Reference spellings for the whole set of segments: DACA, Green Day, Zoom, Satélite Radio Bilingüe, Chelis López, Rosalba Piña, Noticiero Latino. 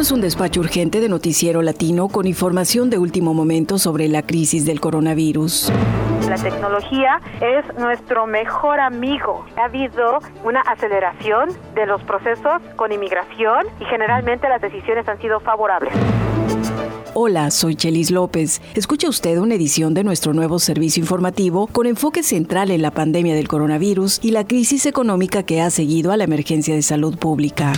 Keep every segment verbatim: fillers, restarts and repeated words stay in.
Esto es un despacho urgente de Noticiero Latino con información de último momento sobre la crisis del coronavirus. La tecnología es nuestro mejor amigo. Ha habido una aceleración de los procesos con inmigración y generalmente las decisiones han sido favorables. Hola, soy Chelis López. Escucha usted una edición de nuestro nuevo servicio informativo con enfoque central en la pandemia del coronavirus y la crisis económica que ha seguido a la emergencia de salud pública.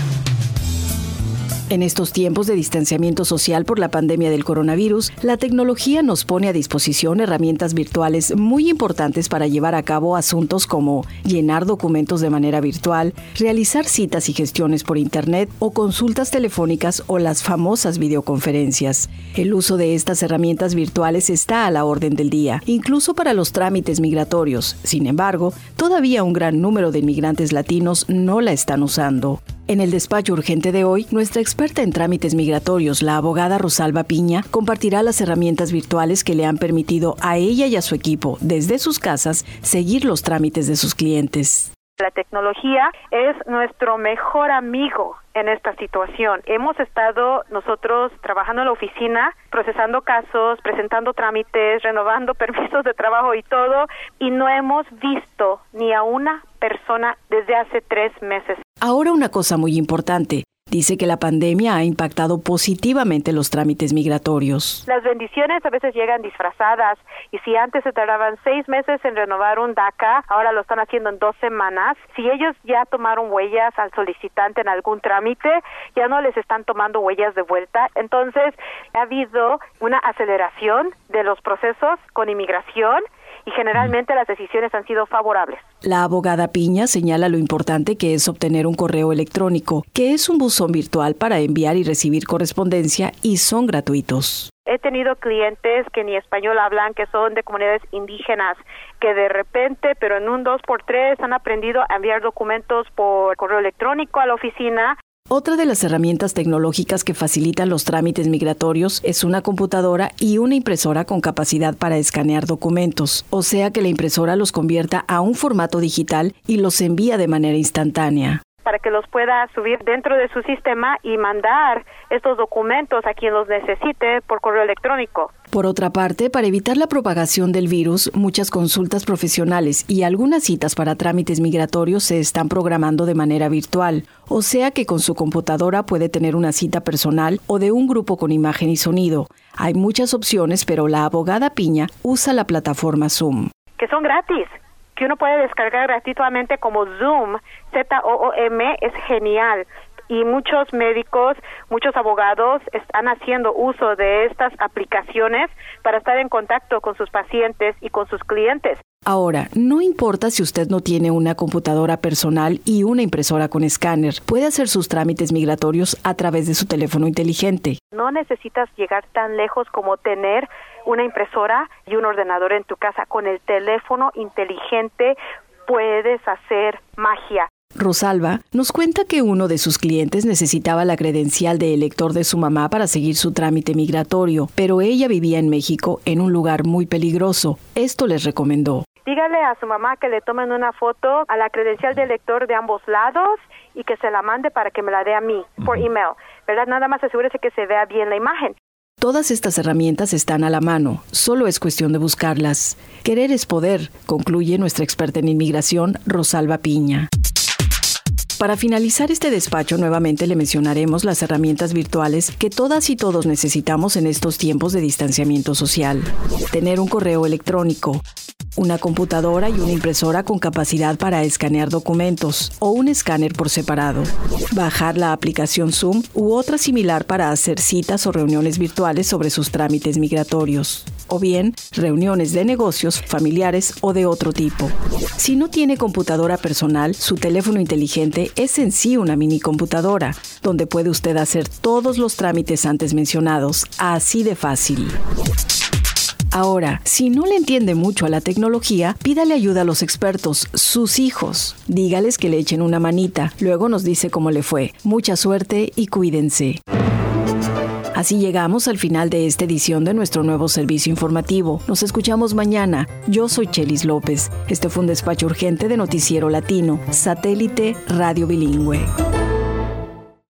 En estos tiempos de distanciamiento social por la pandemia del coronavirus, la tecnología nos pone a disposición herramientas virtuales muy importantes para llevar a cabo asuntos como llenar documentos de manera virtual, realizar citas y gestiones por Internet o consultas telefónicas o las famosas videoconferencias. El uso de estas herramientas virtuales está a la orden del día, incluso para los trámites migratorios. Sin embargo, todavía un gran número de inmigrantes latinos no la están usando. En el despacho urgente de hoy, nuestra experta en trámites migratorios, la abogada Rosalba Piña, compartirá las herramientas virtuales que le han permitido a ella y a su equipo, desde sus casas, seguir los trámites de sus clientes. La tecnología es nuestro mejor amigo en esta situación. Hemos estado nosotros trabajando en la oficina, procesando casos, presentando trámites, renovando permisos de trabajo y todo, y no hemos visto ni a una persona desde hace tres meses. Ahora una cosa muy importante. Dice que la pandemia ha impactado positivamente los trámites migratorios. Las bendiciones a veces llegan disfrazadas y si antes se tardaban seis meses en renovar un DACA, ahora lo están haciendo en dos semanas. Si ellos ya tomaron huellas al solicitante en algún trámite, ya no les están tomando huellas de vuelta. Entonces, ha habido una aceleración de los procesos con inmigración y generalmente las decisiones han sido favorables. La abogada Piña señala lo importante que es obtener un correo electrónico, que es un buzón virtual para enviar y recibir correspondencia y son gratuitos. He tenido clientes que ni español hablan, que son de comunidades indígenas, que de repente, pero en un dos por tres, han aprendido a enviar documentos por correo electrónico a la oficina. Otra de las herramientas tecnológicas que facilitan los trámites migratorios es una computadora y una impresora con capacidad para escanear documentos, o sea que la impresora los convierta a un formato digital y los envía de manera instantánea. Para que los pueda subir dentro de su sistema y mandar estos documentos a quien los necesite por correo electrónico. Por otra parte, para evitar la propagación del virus, muchas consultas profesionales y algunas citas para trámites migratorios se están programando de manera virtual, o sea que con su computadora puede tener una cita personal o de un grupo con imagen y sonido. Hay muchas opciones, pero la abogada Piña usa la plataforma Zoom. Que son gratis, que uno puede descargar gratuitamente como Zoom, Z O O M, es genial. Y muchos médicos, muchos abogados están haciendo uso de estas aplicaciones para estar en contacto con sus pacientes y con sus clientes. Ahora, no importa si usted no tiene una computadora personal y una impresora con escáner, puede hacer sus trámites migratorios a través de su teléfono inteligente. No necesitas llegar tan lejos como tener una impresora y un ordenador en tu casa. Con el teléfono inteligente puedes hacer magia. Rosalba nos cuenta que uno de sus clientes necesitaba la credencial de elector de su mamá para seguir su trámite migratorio, pero ella vivía en México en un lugar muy peligroso. Esto les recomendó. Dígale a su mamá que le tomen una foto a la credencial de elector de ambos lados y que se la mande para que me la dé a mí por email, ¿verdad? Nada más asegúrese que se vea bien la imagen. Todas estas herramientas están a la mano, solo es cuestión de buscarlas. Querer es poder, concluye nuestra experta en inmigración, Rosalba Piña. Para finalizar este despacho, nuevamente le mencionaremos las herramientas virtuales que todas y todos necesitamos en estos tiempos de distanciamiento social. Tener un correo electrónico, una computadora y una impresora con capacidad para escanear documentos o un escáner por separado. Bajar la aplicación Zoom u otra similar para hacer citas o reuniones virtuales sobre sus trámites migratorios. O bien reuniones de negocios, familiares o de otro tipo. Si no tiene computadora personal, su teléfono inteligente es en sí una mini computadora, donde puede usted hacer todos los trámites antes mencionados, así de fácil. Ahora, si no le entiende mucho a la tecnología, pídale ayuda a los expertos, sus hijos. Dígales que le echen una manita, luego nos dice cómo le fue. Mucha suerte y cuídense. Así llegamos al final de esta edición de nuestro nuevo servicio informativo. Nos escuchamos mañana. Yo soy Chelis López. Este fue un despacho urgente de Noticiero Latino, Satélite Radio Bilingüe.